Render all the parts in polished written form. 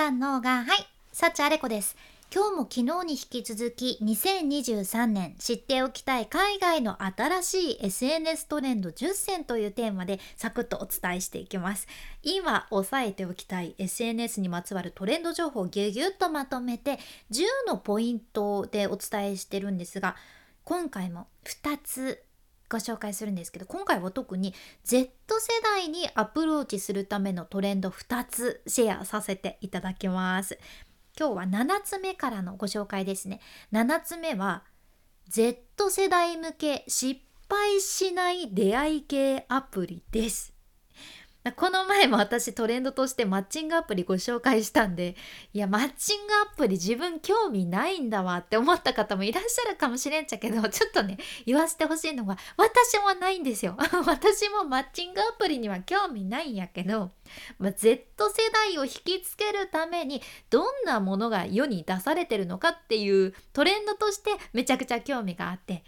さんのがはい、サチアレコです。今日も昨日に引き続き2023年知っておきたい海外の新しい SNS トレンド10選というテーマでサクッとお伝えしていきます。今押さえておきたい SNS にまつわるトレンド情報をギュギュッとまとめて10のポイントでお伝えしてるんですが、今回も2つご紹介するんですけど、今回は特に Z 世代にアプローチするためのトレンド2つシェアさせていただきます。今日は7つ目からのご紹介ですね。7つ目は Z 世代向け失敗しない出会い系アプリです。この前も私トレンドとしてマッチングアプリご紹介したんで、いやマッチングアプリ自分興味ないんだわって思った方もいらっしゃるかもしれんちゃけど、ちょっとね言わせてほしいのが、私もないんですよ私もマッチングアプリには興味ないんやけど、Z 世代を引きつけるためにどんなものが世に出されてるのかっていうトレンドとしてめちゃくちゃ興味があって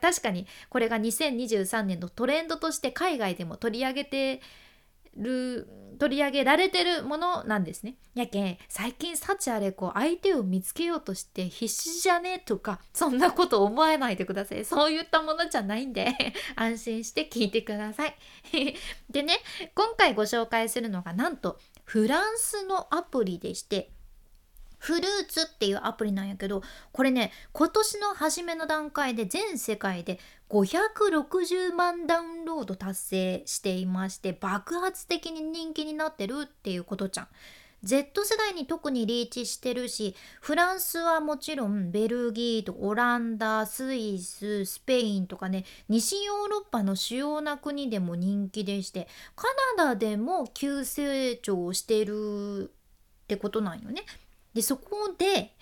確かにこれが2023年のトレンドとして海外でも取り上げられてるものなんですね。やけん最近サチアレコ相手を見つけようとして必死じゃねとかそんなこと思わないでください。そういったものじゃないんで安心して聞いてくださいでね、今回ご紹介するのがなんとフランスのアプリでして、フルーツっていうアプリなんやけど、これね今年の初めの段階で全世界で560万ダウンロード達成していまして、爆発的に人気になってるっていうことじゃん。 Z 世代に特にリーチしてるし、フランスはもちろんベルギーとオランダ、スイス、スペインとかね、西ヨーロッパの主要な国でも人気でして、カナダでも急成長してるってことなんよね。でそこで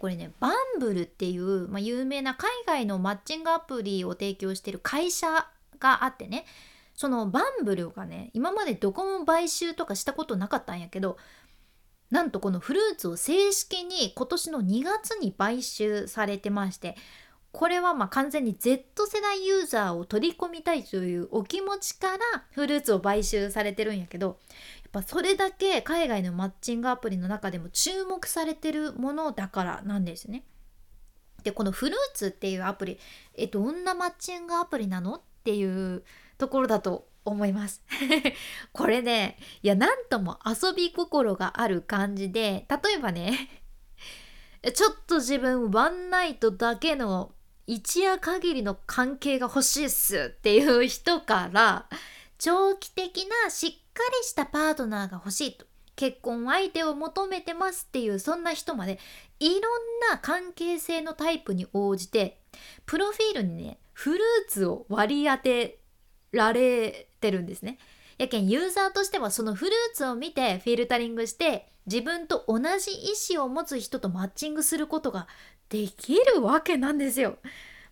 これね、バンブルっていう、有名な海外のマッチングアプリを提供してる会社があってね、そのバンブルがね今までドコモ買収とかしたことなかったんやけど、なんとこのフルーツを正式に今年の2月に買収されてまして、これは完全に Z 世代ユーザーを取り込みたいというお気持ちからフルーツを買収されてるんやけど、それだけ海外のマッチングアプリの中でも注目されてるものだからなんですね。でこのフルーツっていうアプリ、どんなマッチングアプリなのっていうところだと思いますこれね、いやなんとも遊び心がある感じで、例えばねちょっと自分ワンナイトだけの一夜限りの関係が欲しいっすっていう人から、長期的なししっかりしたパートナーが欲しいと、結婚相手を求めてますっていう、そんな人までいろんな関係性のタイプに応じてプロフィールにねフルーツを割り当てられてるんですね。やけんユーザーとしてはそのフルーツを見てフィルタリングして自分と同じ意思を持つ人とマッチングすることができるわけなんですよ、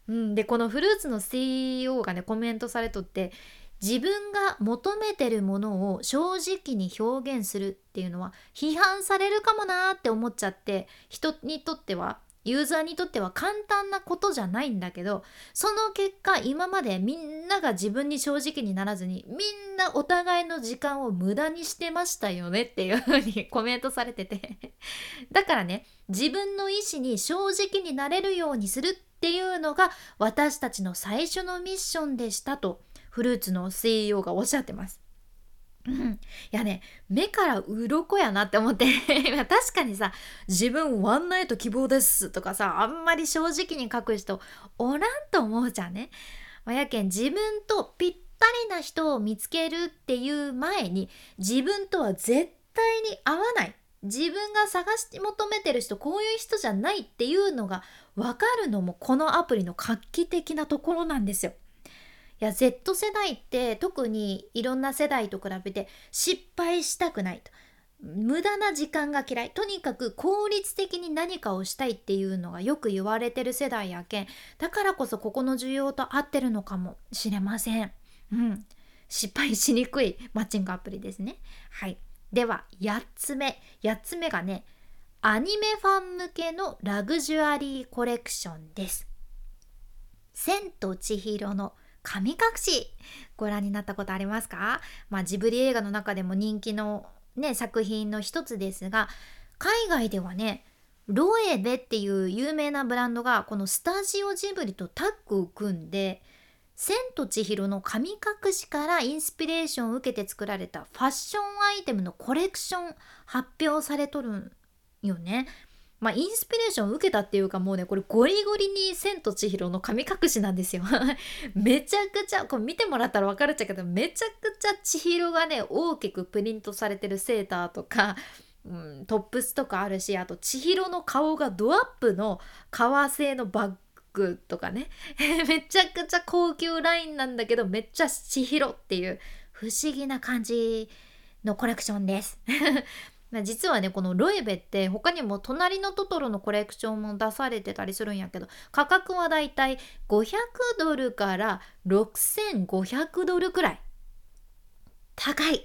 でこのフルーツの CEO がねコメントされとって、自分が求めてるものを正直に表現するっていうのは批判されるかもなーって思っちゃって、人にとってはユーザーにとっては簡単なことじゃないんだけど、その結果今までみんなが自分に正直にならずにみんなお互いの時間を無駄にしてましたよねっていうふうにコメントされててだからね自分の意思に正直になれるようにするっていうのが私たちの最初のミッションでしたとフルーツの CEO がおっしゃってます、いやね目から鱗やなって思って確かにさ、自分ワンナイト希望ですとかさ、あんまり正直に書く人おらんと思うじゃんね。やけん自分とぴったりな人を見つけるっていう前に、自分とは絶対に合わない、自分が探し求めてる人こういう人じゃないっていうのが分かるのもこのアプリの画期的なところなんですよ。いや Z 世代って特にいろんな世代と比べて失敗したくないと、無駄な時間が嫌い、とにかく効率的に何かをしたいっていうのがよく言われてる世代やけん、だからこそここの需要と合ってるのかもしれません、失敗しにくいマッチングアプリですね。はい、では8つ目がね、アニメファン向けのラグジュアリーコレクションです。千と千尋の神隠しご覧になったことありますか？ジブリ映画の中でも人気のね、作品の一つですが、海外ではね、ロエベっていう有名なブランドがこのスタジオジブリとタッグを組んで、千と千尋の神隠しからインスピレーションを受けて作られたファッションアイテムのコレクション発表されとるんよね。まあ、インスピレーションを受けたっていうか、もうね、これゴリゴリに千と千尋の神隠しなんですよめちゃくちゃこれ見てもらったら分かるっちゃけど、めちゃくちゃ千尋がね大きくプリントされてるセーターとか、トップスとかあるし、あと千尋の顔がドアップの革製のバッグとかねめちゃくちゃ高級ラインなんだけど、めっちゃ千尋っていう不思議な感じのコレクションです実はね、このロエベって他にも隣のトトロのコレクションも出されてたりするんやけど、価格はだいたい$500から$6500くらい高い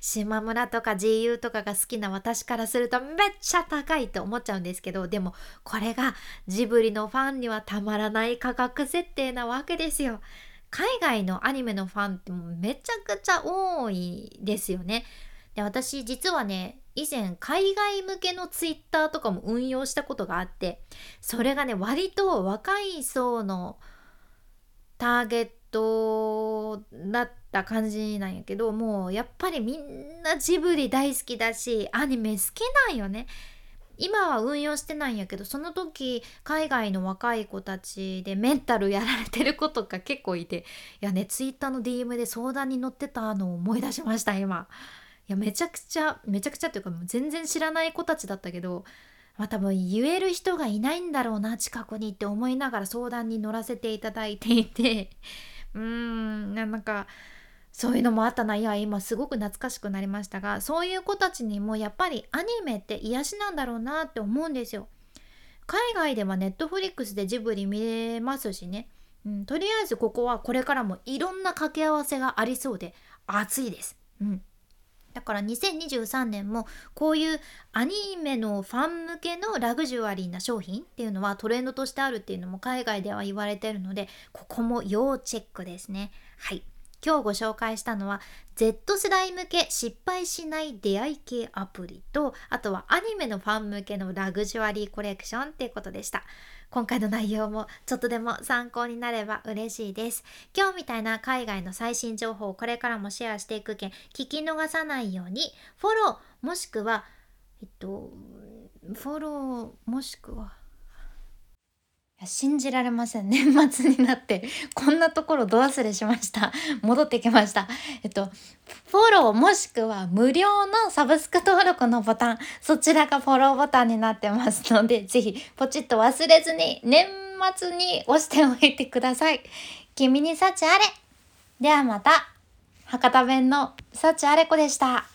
島村とか GU とかが好きな私からするとめっちゃ高いと思っちゃうんですけど、でもこれがジブリのファンにはたまらない価格設定なわけですよ。海外のアニメのファンってめちゃくちゃ多いですよね。で、私実はね、以前海外向けのツイッターとかも運用したことがあって、それがね割と若い層のターゲットだった感じなんやけど、もうやっぱりみんなジブリ大好きだしアニメ好きなんよね。今は運用してないんやけど、その時海外の若い子たちでメンタルやられてる子とか結構いて、いやね、ツイッターの DM で相談に乗ってたのを思い出しました今。いや、めちゃくちゃっていうか、もう全然知らない子たちだったけど、まあ、多分言える人がいないんだろうな近くにって思いながら相談に乗らせていただいていてなんかそういうのもあったな。いや、今すごく懐かしくなりましたが、そういう子たちにもやっぱりアニメって癒しなんだろうなって思うんですよ。海外ではネットフリックスでジブリ見れますしね、とりあえずここはこれからもいろんな掛け合わせがありそうで熱いです。だから2023年もこういうアニメのファン向けのラグジュアリーな商品っていうのはトレンドとしてあるっていうのも海外では言われてるので、ここも要チェックですね。はい。今日ご紹介したのは Z 世代向け失敗しない出会い系アプリと、あとはアニメのファン向けのラグジュアリーコレクションっていうことでした。今回の内容もちょっとでも参考になれば嬉しいです。今日みたいな海外の最新情報をこれからもシェアしていく件、聞き逃さないようにフォローもしくは信じられません。年末になってこんなところど忘れしました戻ってきました。フォローもしくは無料のサブスク登録のボタン、そちらがフォローボタンになってますので、ぜひポチッと忘れずに年末に押しておいてください。君に幸あれ。ではまた。博多弁の幸あれ子でした。